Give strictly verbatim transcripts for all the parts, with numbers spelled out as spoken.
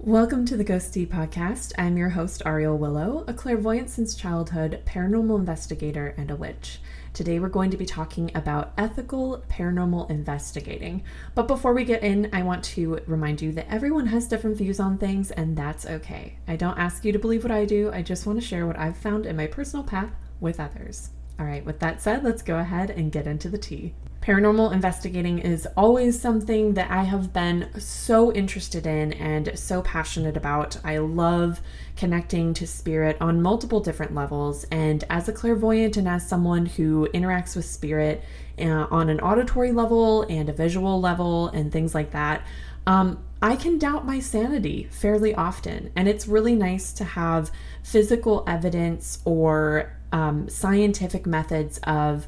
Welcome to the Ghost Tea Podcast. I'm your host, Ariel Willow, a clairvoyant since childhood, paranormal investigator, and a witch. Today we're going to be talking about ethical paranormal investigating. But before we get in, I want to remind you that everyone has different views on things, and that's okay. I don't ask you to believe what I do. I just want to share what I've found in my personal path with others. All right, with that said, let's go ahead and get into the tea. Paranormal investigating is always something that I have been so interested in and so passionate about. I love connecting to spirit on multiple different levels, and as a clairvoyant and as someone who interacts with spirit uh, on an auditory level and a visual level and things like that, um, I can doubt my sanity fairly often, and it's really nice to have physical evidence or um, scientific methods of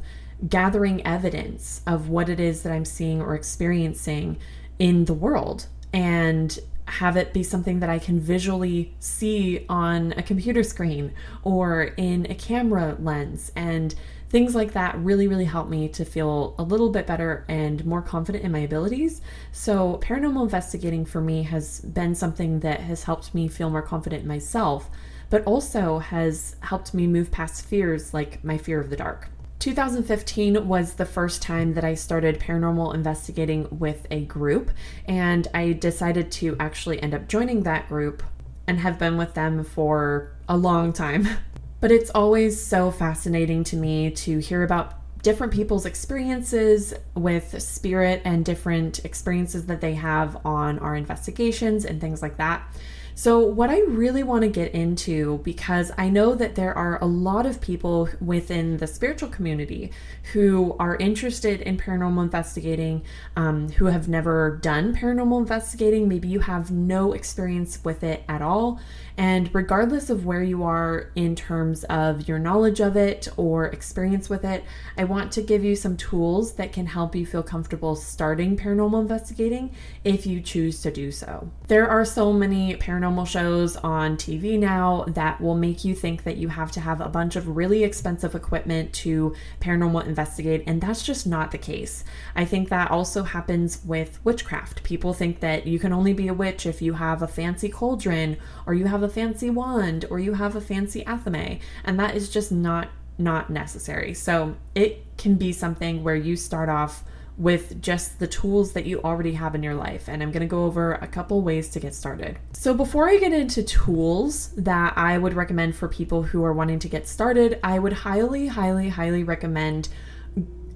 gathering evidence of what it is that I'm seeing or experiencing in the world, and have it be something that I can visually see on a computer screen or in a camera lens. And things like that really, really help me to feel a little bit better and more confident in my abilities. So paranormal investigating for me has been something that has helped me feel more confident in myself, but also has helped me move past fears like my fear of the dark. two thousand fifteen was the first time that I started paranormal investigating with a group, and I decided to actually end up joining that group and have been with them for a long time. But it's always so fascinating to me to hear about different people's experiences with spirit and different experiences that they have on our investigations and things like that. So what I really want to get into, because I know that there are a lot of people within the spiritual community who are interested in paranormal investigating, um, who have never done paranormal investigating. Maybe you have no experience with it at all. And regardless of where you are in terms of your knowledge of it or experience with it, I want to give you some tools that can help you feel comfortable starting paranormal investigating if you choose to do so. There are so many paranormal shows on T V now that will make you think that you have to have a bunch of really expensive equipment to paranormal investigate, and that's just not the case. I think that also happens with witchcraft. People think that you can only be a witch if you have a fancy cauldron, or you have a fancy wand, or you have a fancy athame, and that is just not not necessary. So it can be something where you start off with just the tools that you already have in your life. And I'm gonna go over a couple ways to get started. So before I get into tools that I would recommend for people who are wanting to get started, I would highly, highly, highly recommend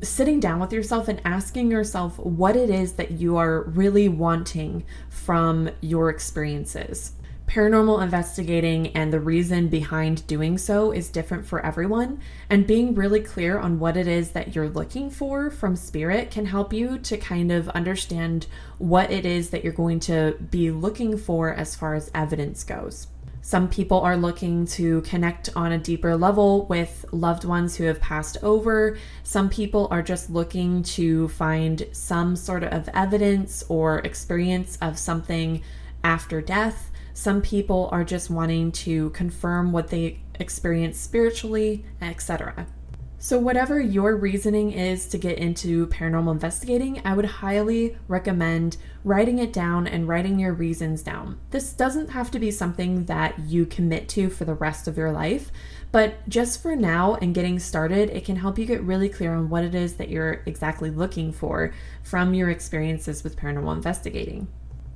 sitting down with yourself and asking yourself what it is that you are really wanting from your experiences. Paranormal investigating and the reason behind doing so is different for everyone, and being really clear on what it is that you're looking for from spirit can help you to kind of understand what it is that you're going to be looking for as far as evidence goes. Some people are looking to connect on a deeper level with loved ones who have passed over. Some people are just looking to find some sort of evidence or experience of something after death. Some people are just wanting to confirm what they experience spiritually, et cetera. So whatever your reasoning is to get into paranormal investigating, I would highly recommend writing it down and writing your reasons down. This doesn't have to be something that you commit to for the rest of your life, but just for now and getting started, it can help you get really clear on what it is that you're exactly looking for from your experiences with paranormal investigating.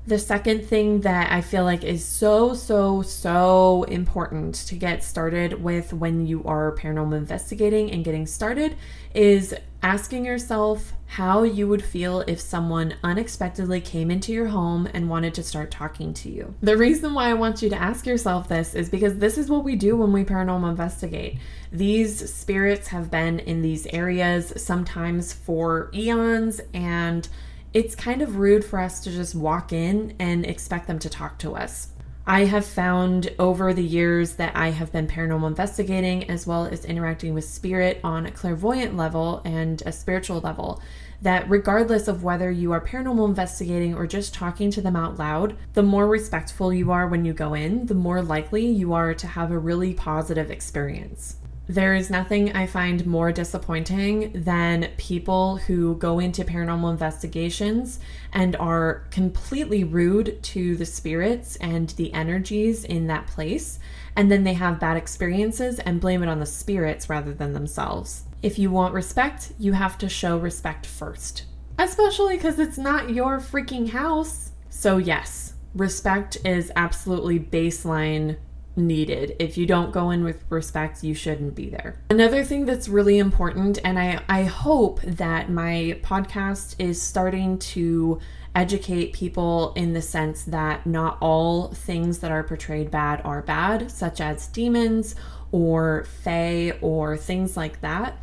The second thing that I feel like is so, so, so important to get started with when you are paranormal investigating and getting started is asking yourself how you would feel if someone unexpectedly came into your home and wanted to start talking to you. The reason why I want you to ask yourself this is because this is what we do when we paranormal investigate. These spirits have been in these areas sometimes for eons, and it's kind of rude for us to just walk in and expect them to talk to us. I have found over the years that I have been paranormal investigating as well as interacting with spirit on a clairvoyant level and a spiritual level, that regardless of whether you are paranormal investigating or just talking to them out loud, the more respectful you are when you go in, the more likely you are to have a really positive experience. There is nothing I find more disappointing than people who go into paranormal investigations and are completely rude to the spirits and the energies in that place, and then they have bad experiences and blame it on the spirits rather than themselves. If you want respect, you have to show respect first, especially because it's not your freaking house. So yes, respect is absolutely baseline needed. If you don't go in with respect, you shouldn't be there. Another thing that's really important, and I, I hope that my podcast is starting to educate people in the sense that not all things that are portrayed bad are bad, such as demons or fae or things like that.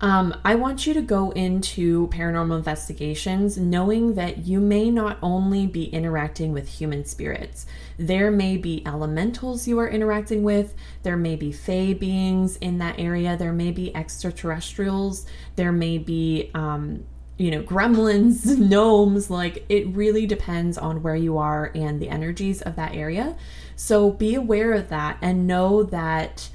Um, I want you to go into paranormal investigations knowing that you may not only be interacting with human spirits. There may be elementals you are interacting with. There may be fae beings in that area. There may be extraterrestrials. There may be, um, you know, gremlins, gnomes. Like, it really depends on where you are and the energies of that area. So be aware of that and know that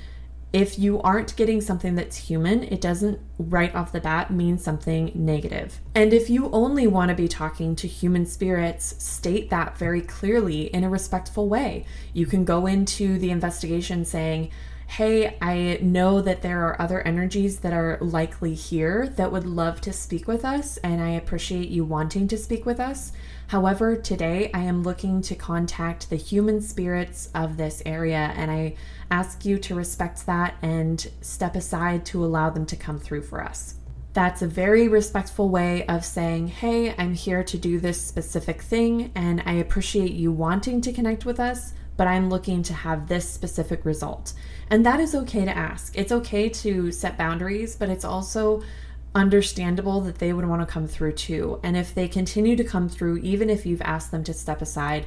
if you aren't getting something that's human, it doesn't right off the bat mean something negative. And if you only want to be talking to human spirits, state that very clearly in a respectful way. You can go into the investigation saying, hey, I know that there are other energies that are likely here that would love to speak with us, and I appreciate you wanting to speak with us. However, today I am looking to contact the human spirits of this area, and I ask you to respect that and step aside to allow them to come through for us. That's a very respectful way of saying, hey, I'm here to do this specific thing, and I appreciate you wanting to connect with us, but I'm looking to have this specific result. And that is okay to ask. It's okay to set boundaries, but it's also understandable that they would want to come through too. And if they continue to come through, even if you've asked them to step aside,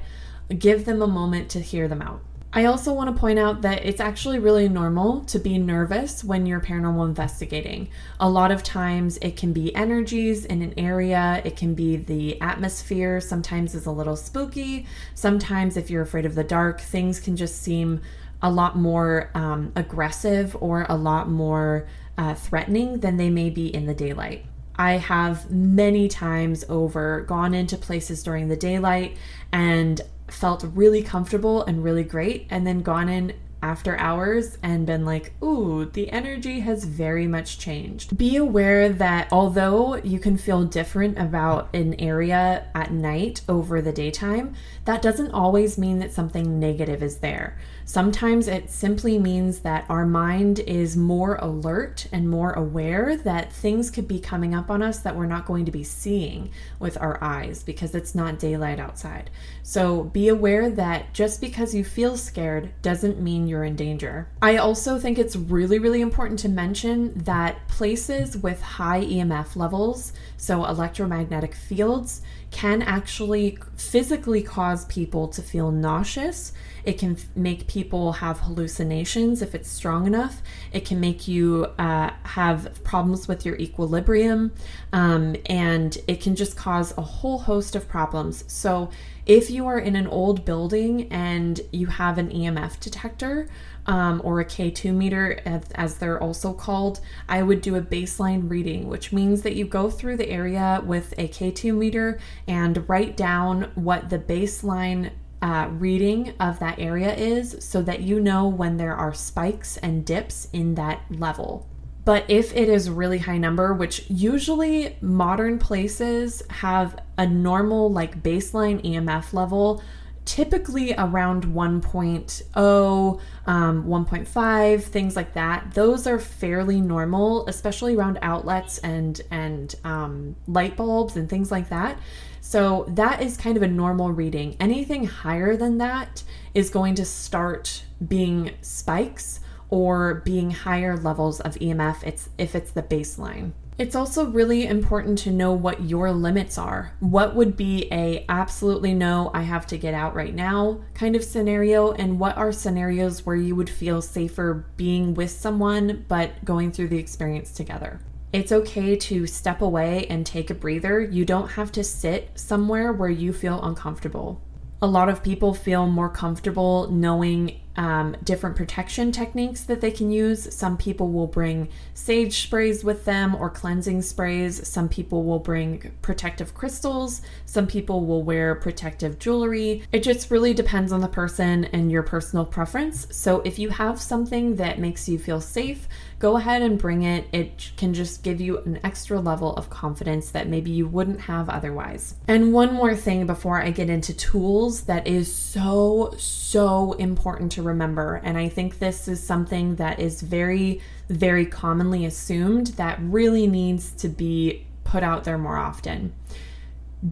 give them a moment to hear them out. I also want to point out that it's actually really normal to be nervous when you're paranormal investigating. A lot of times it can be energies in an area, it can be the atmosphere, sometimes it's a little spooky, sometimes if you're afraid of the dark, things can just seem a lot more um, aggressive or a lot more uh, threatening than they may be in the daylight. I have many times over gone into places during the daylight and felt really comfortable and really great, and then gone in after hours and been like, ooh, the energy has very much changed. Be aware that although you can feel different about an area at night over the daytime, that doesn't always mean that something negative is there. Sometimes it simply means that our mind is more alert and more aware that things could be coming up on us that we're not going to be seeing with our eyes because it's not daylight outside. So be aware that just because you feel scared doesn't mean you're in danger. I also think it's really, really important to mention that places with high E M F levels, so electromagnetic fields, can actually physically cause people to feel nauseous. It can make people have hallucinations if it's strong enough. It can make you uh, have problems with your equilibrium, um, and it can just cause a whole host of problems. So if you are in an old building and you have an E M F detector, Um, or a K two meter, as, as they're also called, I would do a baseline reading, which means that you go through the area with a K two meter and write down what the baseline uh, reading of that area is so that you know when there are spikes and dips in that level. But if it is a really high number, which usually modern places have a normal like baseline E M F level, typically around one point oh, um, one point five, things like that. Those are fairly normal, especially around outlets and, and um, light bulbs and things like that. So that is kind of a normal reading. Anything higher than that is going to start being spikes or being higher levels of E M F it's, if it's the baseline. It's also really important to know what your limits are. What would be a absolutely no, I have to get out right now kind of scenario, and what are scenarios where you would feel safer being with someone but going through the experience together. It's okay to step away and take a breather. You don't have to sit somewhere where you feel uncomfortable. A lot of people feel more comfortable knowing um, different protection techniques that they can use. Some people will bring sage sprays with them or cleansing sprays. Some people will bring protective crystals. Some people will wear protective jewelry. It just really depends on the person and your personal preference. So if you have something that makes you feel safe, go ahead and bring it. It can just give you an extra level of confidence that maybe you wouldn't have otherwise. And one more thing before I get into tools that is so, so important to remember. And I think this is something that is very, very commonly assumed that really needs to be put out there more often.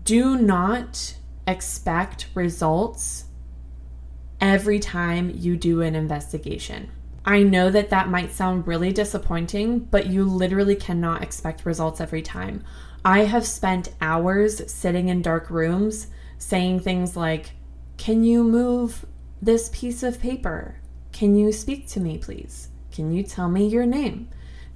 Do not expect results every time you do an investigation. I know that that might sound really disappointing, but you literally cannot expect results every time. I have spent hours sitting in dark rooms saying things like, "Can you move this piece of paper? Can you speak to me, please? Can you tell me your name?"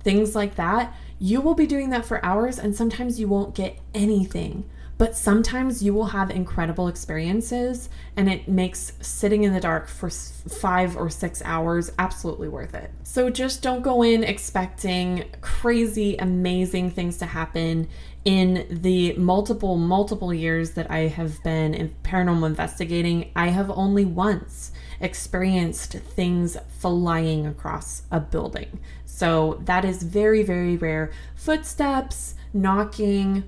Things like that. You will be doing that for hours, and sometimes you won't get anything. But sometimes you will have incredible experiences, and it makes sitting in the dark for five or six hours absolutely worth it. So just don't go in expecting crazy, amazing things to happen. In the multiple, multiple years that I have been in paranormal investigating, I have only once experienced things flying across a building. So that is very, very rare. Footsteps, knocking,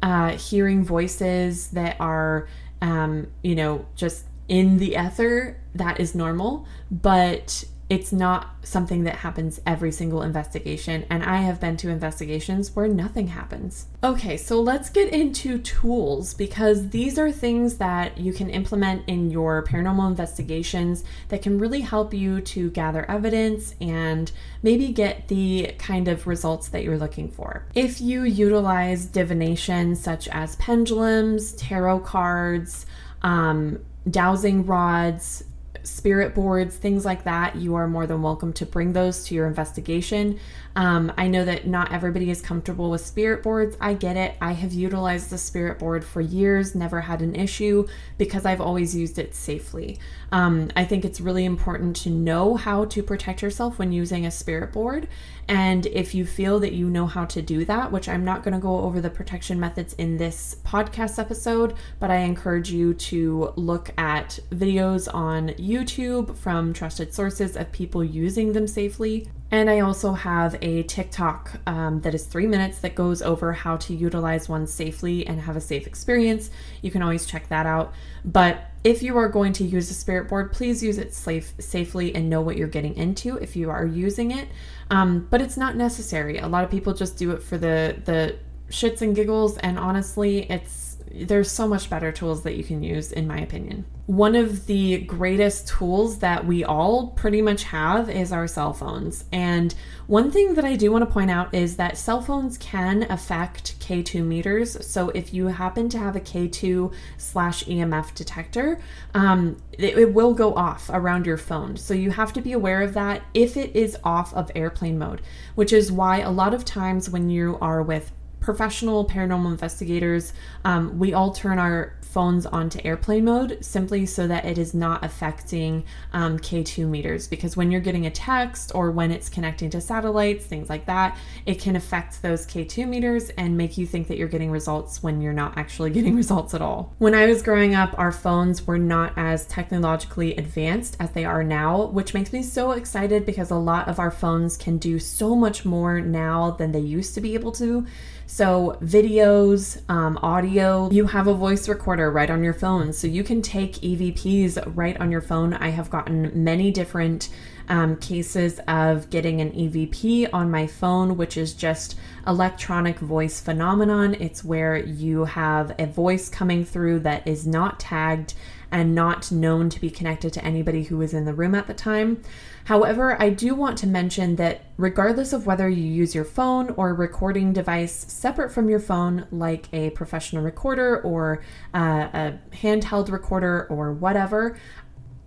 Uh, hearing voices that are, um, you know, just in the ether, that is normal, but it's not something that happens every single investigation. And I have been to investigations where nothing happens. Okay, so let's get into tools, because these are things that you can implement in your paranormal investigations that can really help you to gather evidence and maybe get the kind of results that you're looking for. If you utilize divination, such as pendulums, tarot cards, um, dowsing rods, spirit boards, things like that, you are more than welcome to bring those to your investigation. Um, I know that not everybody is comfortable with spirit boards. I get it. I have utilized the spirit board for years, never had an issue because I've always used it safely. Um, I think it's really important to know how to protect yourself when using a spirit board. And if you feel that you know how to do that, which I'm not going to go over the protection methods in this podcast episode, but I encourage you to look at videos on YouTube from trusted sources of people using them safely. And I also have a TikTok um, that is three minutes that goes over how to utilize one safely and have a safe experience. You can always check that out. But if you are going to use a spirit board, please use it safe, safely and know what you're getting into if you are using it. Um, but it's not necessary. A lot of people just do it for the, the shits and giggles. And honestly, it's there's so much better tools that you can use, in my opinion. One of the greatest tools that we all pretty much have is our cell phones. And one thing that I do want to point out is that cell phones can affect K two meters. So if you happen to have a K two slash E M F detector, um, it, it will go off around your phone. So you have to be aware of that if it is off of airplane mode, which is why a lot of times when you are with professional paranormal investigators, um, we all turn our phones onto airplane mode simply so that it is not affecting um, K two meters, because when you're getting a text or when it's connecting to satellites, things like that, it can affect those K two meters and make you think that you're getting results when you're not actually getting results at all. When I was growing up, our phones were not as technologically advanced as they are now, which makes me so excited because a lot of our phones can do so much more now than they used to be able to. So videos, um, audio, you have a voice recorder right on your phone. So you can take E V Ps right on your phone. I have gotten many different um, cases of getting an E V P on my phone, which is just electronic voice phenomenon. It's where you have a voice coming through that is not tagged and not known to be connected to anybody who was in the room at the time. However, I do want to mention that regardless of whether you use your phone or a recording device separate from your phone, like a professional recorder or uh, a handheld recorder or whatever,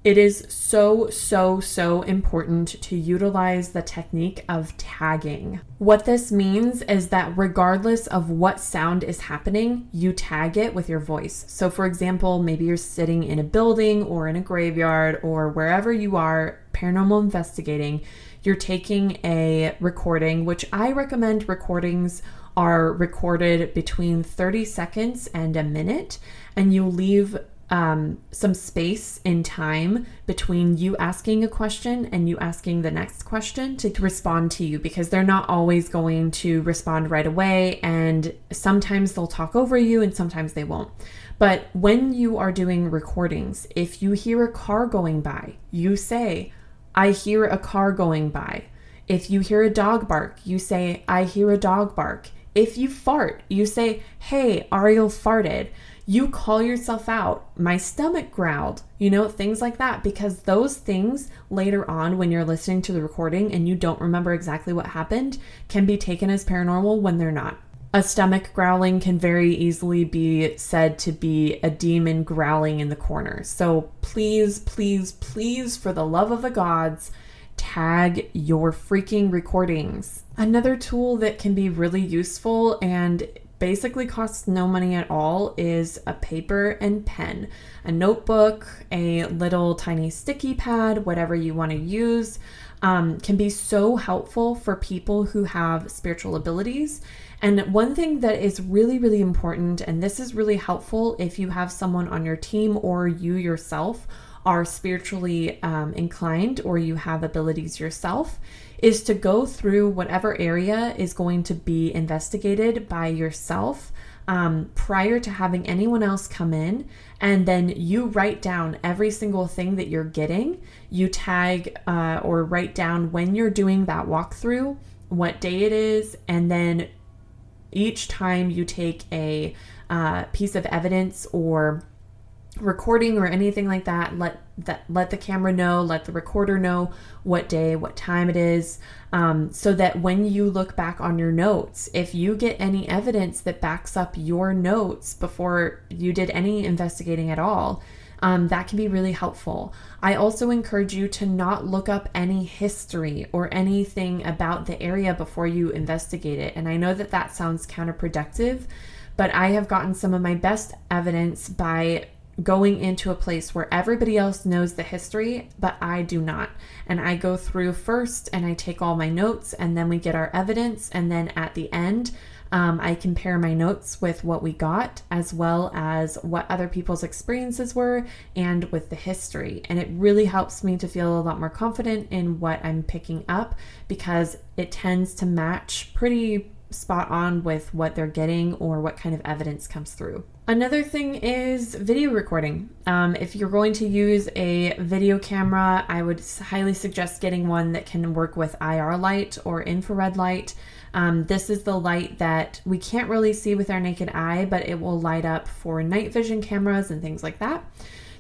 It is so, so, so important to utilize the technique of tagging. What this means is that regardless of what sound is happening, you tag it with your voice. So for example, maybe you're sitting in a building or in a graveyard or wherever you are paranormal investigating, you're taking a recording, which I recommend recordings are recorded between thirty seconds and a minute, and you leave Um, some space in time between you asking a question and you asking the next question to respond to you, because they're not always going to respond right away, and sometimes they'll talk over you and sometimes they won't. But when you are doing recordings, if you hear a car going by, you say, "I hear a car going by." If you hear a dog bark, you say, "I hear a dog bark." If you fart, you say, "Hey, Ariel farted." You call yourself out, "My stomach growled," you know, things like that, because those things later on when you're listening to the recording and you don't remember exactly what happened can be taken as paranormal when they're not. A stomach growling can very easily be said to be a demon growling in the corner. So please, please, please, for the love of the gods, tag your freaking recordings. Another tool that can be really useful and basically costs no money at all is a paper and pen, a notebook, a little tiny sticky pad, whatever you want to use, um, can be so helpful for people who have spiritual abilities. And one thing that is really, really important, and this is really helpful if you have someone on your team or you yourself are spiritually um, inclined or you have abilities yourself, is to go through whatever area is going to be investigated by yourself um, prior to having anyone else come in. And then you write down every single thing that you're getting. You tag uh, or write down when you're doing that walkthrough, what day it is, and then each time you take a uh, piece of evidence or recording or anything like that, let that let the camera know, let the recorder know what day, what time it is, um, so that when you look back on your notes, if you get any evidence that backs up your notes before you did any investigating at all, um, that can be really helpful. I also encourage you to not look up any history or anything about the area before you investigate it. And I know that that sounds counterproductive, but I have gotten some of my best evidence by going into a place where everybody else knows the history, but I do not. And I go through first and I take all my notes, and then we get our evidence. And then at the end, um, I compare my notes with what we got, as well as what other people's experiences were and with the history. And it really helps me to feel a lot more confident in what I'm picking up, because it tends to match pretty spot on with what they're getting or what kind of evidence comes through. Another thing is video recording. Um, if you're going to use a video camera, I would highly suggest getting one that can work with I R light or infrared light. Um, this is the light that we can't really see with our naked eye, but it will light up for night vision cameras and things like that.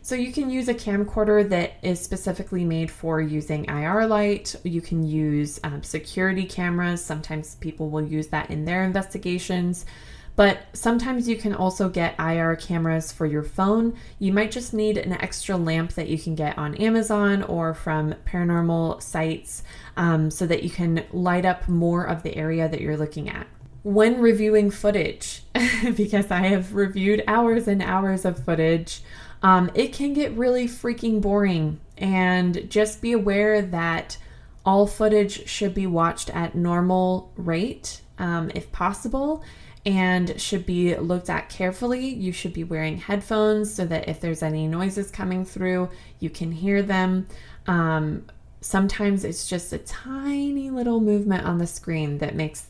So you can use a camcorder that is specifically made for using I R light. You can use um, security cameras. Sometimes people will use that in their investigations, but sometimes you can also get I R cameras for your phone. You might just need an extra lamp that you can get on Amazon or from paranormal sites um, so that you can light up more of the area that you're looking at. When reviewing footage, because I have reviewed hours and hours of footage, Um, it can get really freaking boring, and just be aware that all footage should be watched at normal rate, um, if possible, and should be looked at carefully. You should be wearing headphones so that if there's any noises coming through, you can hear them. Um, sometimes it's just a tiny little movement on the screen that makes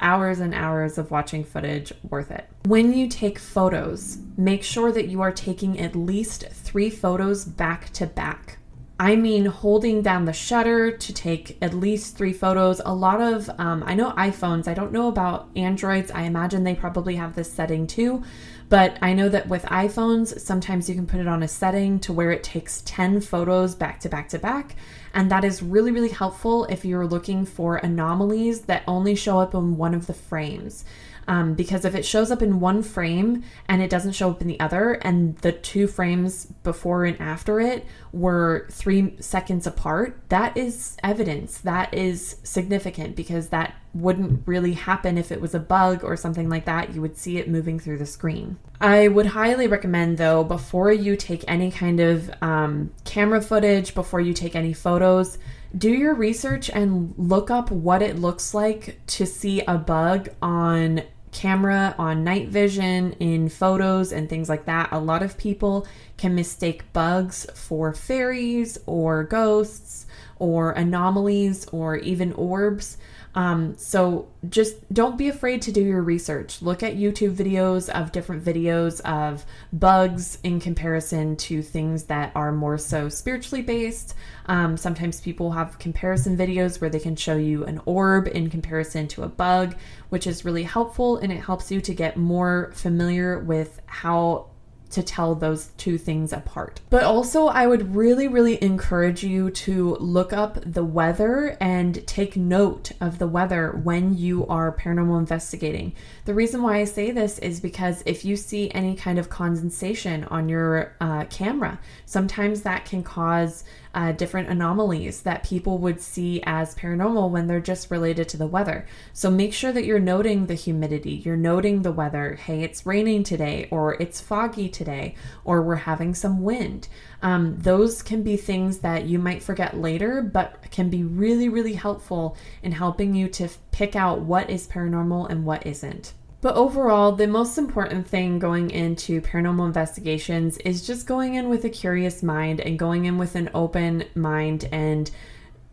hours and hours of watching footage worth it. When you take photos, make sure that you are taking at least three photos back to back. I mean, holding down the shutter to take at least three photos. A lot of, um, I know iPhones, I don't know about Androids. I imagine they probably have this setting too, but I know that with iPhones, sometimes you can put it on a setting to where it takes ten photos back to back to back. And that is really, really helpful if you're looking for anomalies that only show up in one of the frames. um, because if it shows up in one frame and it doesn't show up in the other, and the two frames before and after it were three seconds apart, that is evidence. That is significant, because that wouldn't really happen if it was a bug or something like that. You would see it moving through the screen. I would highly recommend, though, before you take any kind of um, camera footage, before you take any photos, do your research and look up what it looks like to see a bug on camera, on night vision, in photos and things like that. A lot of people can mistake bugs for fairies or ghosts or anomalies or even orbs. Um, so just don't be afraid to do your research. Look at YouTube videos of different videos of bugs in comparison to things that are more so spiritually based. Um, sometimes people have comparison videos where they can show you an orb in comparison to a bug, which is really helpful, and it helps you to get more familiar with how to tell those two things apart. But also, I would really, really encourage you to look up the weather and take note of the weather when you are paranormal investigating. The reason why I say this is because if you see any kind of condensation on your uh, camera, sometimes that can cause Uh, different anomalies that people would see as paranormal when they're just related to the weather. So make sure that you're noting the humidity, you're noting the weather. Hey, it's raining today, or it's foggy today, or we're having some wind. Um, those can be things that you might forget later, but can be really, really helpful in helping you to f- pick out what is paranormal and what isn't. But overall, the most important thing going into paranormal investigations is just going in with a curious mind and going in with an open mind and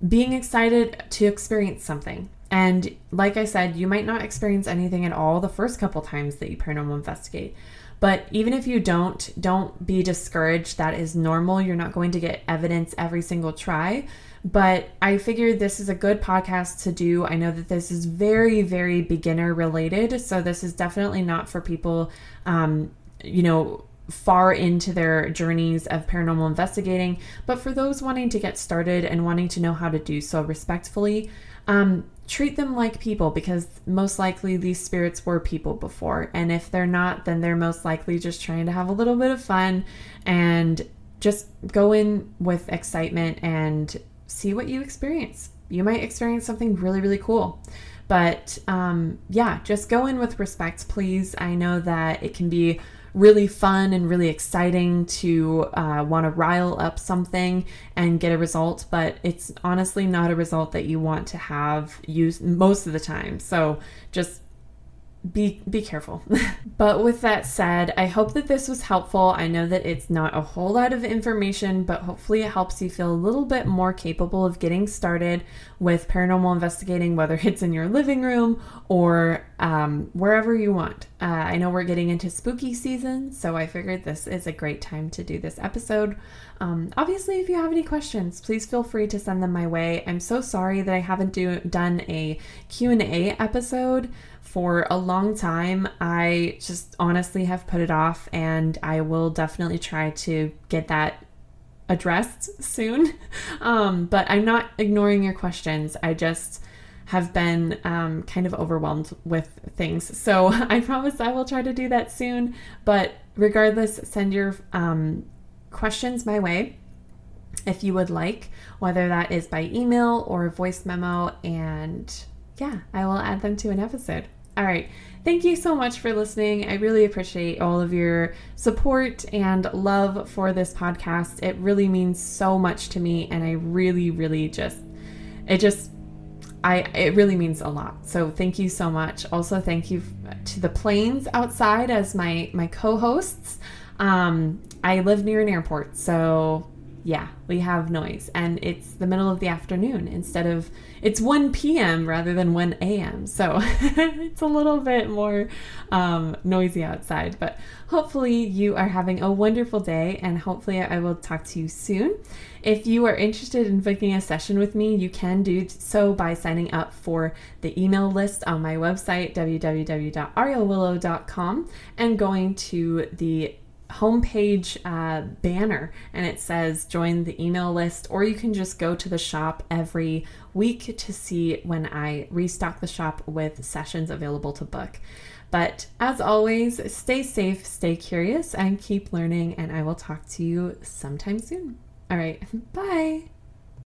being excited to experience something. And like I said, you might not experience anything at all the first couple times that you paranormal investigate. But even if you don't, don't be discouraged. That is normal. You're not going to get evidence every single try. But I figured this is a good podcast to do. I know that this is very, very beginner related. So this is definitely not for people, um, you know, far into their journeys of paranormal investigating, but for those wanting to get started and wanting to know how to do so respectfully. Um, treat them like people, because most likely these spirits were people before. And if they're not, then they're most likely just trying to have a little bit of fun, and just go in with excitement and see what you experience. You might experience something really, really cool. But um, yeah, just go in with respect, please. I know that it can be really fun and really exciting to uh, want to rile up something and get a result, but it's honestly not a result that you want to have used most of the time. So just be be careful. But with that said, I hope that this was helpful. I know that it's not a whole lot of information, but hopefully it helps you feel a little bit more capable of getting started with paranormal investigating, whether it's in your living room or um, wherever you want. Uh, I know we're getting into spooky season, so I figured this is a great time to do this episode. Um, obviously, if you have any questions, please feel free to send them my way. I'm so sorry that I haven't do, done a Q and A episode for a long time. I just honestly have put it off, and I will definitely try to get that addressed soon. Um, but I'm not ignoring your questions. I just have been um, kind of overwhelmed with things. So I promise I will try to do that soon. But regardless, send your um, questions my way if you would like, whether that is by email or a voice memo. And yeah, I will add them to an episode. All right. Thank you so much for listening. I really appreciate all of your support and love for this podcast. It really means so much to me. And I really, really just, it just, I, it really means a lot. So thank you so much. Also, thank you to the planes outside as my, my co-hosts. Um, I live near an airport, so yeah, we have noise, and it's the middle of the afternoon instead of, it's one p.m. rather than one a.m. So it's a little bit more um, noisy outside, but hopefully you are having a wonderful day, and hopefully I will talk to you soon. If you are interested in booking a session with me, you can do so by signing up for the email list on my website, w w w dot ariel willow dot com, and going to the homepage uh, banner, and it says join the email list, or you can just go to the shop every week to see when I restock the shop with sessions available to book. But as always, stay safe, stay curious, and keep learning, and I will talk to you sometime soon. All right, bye.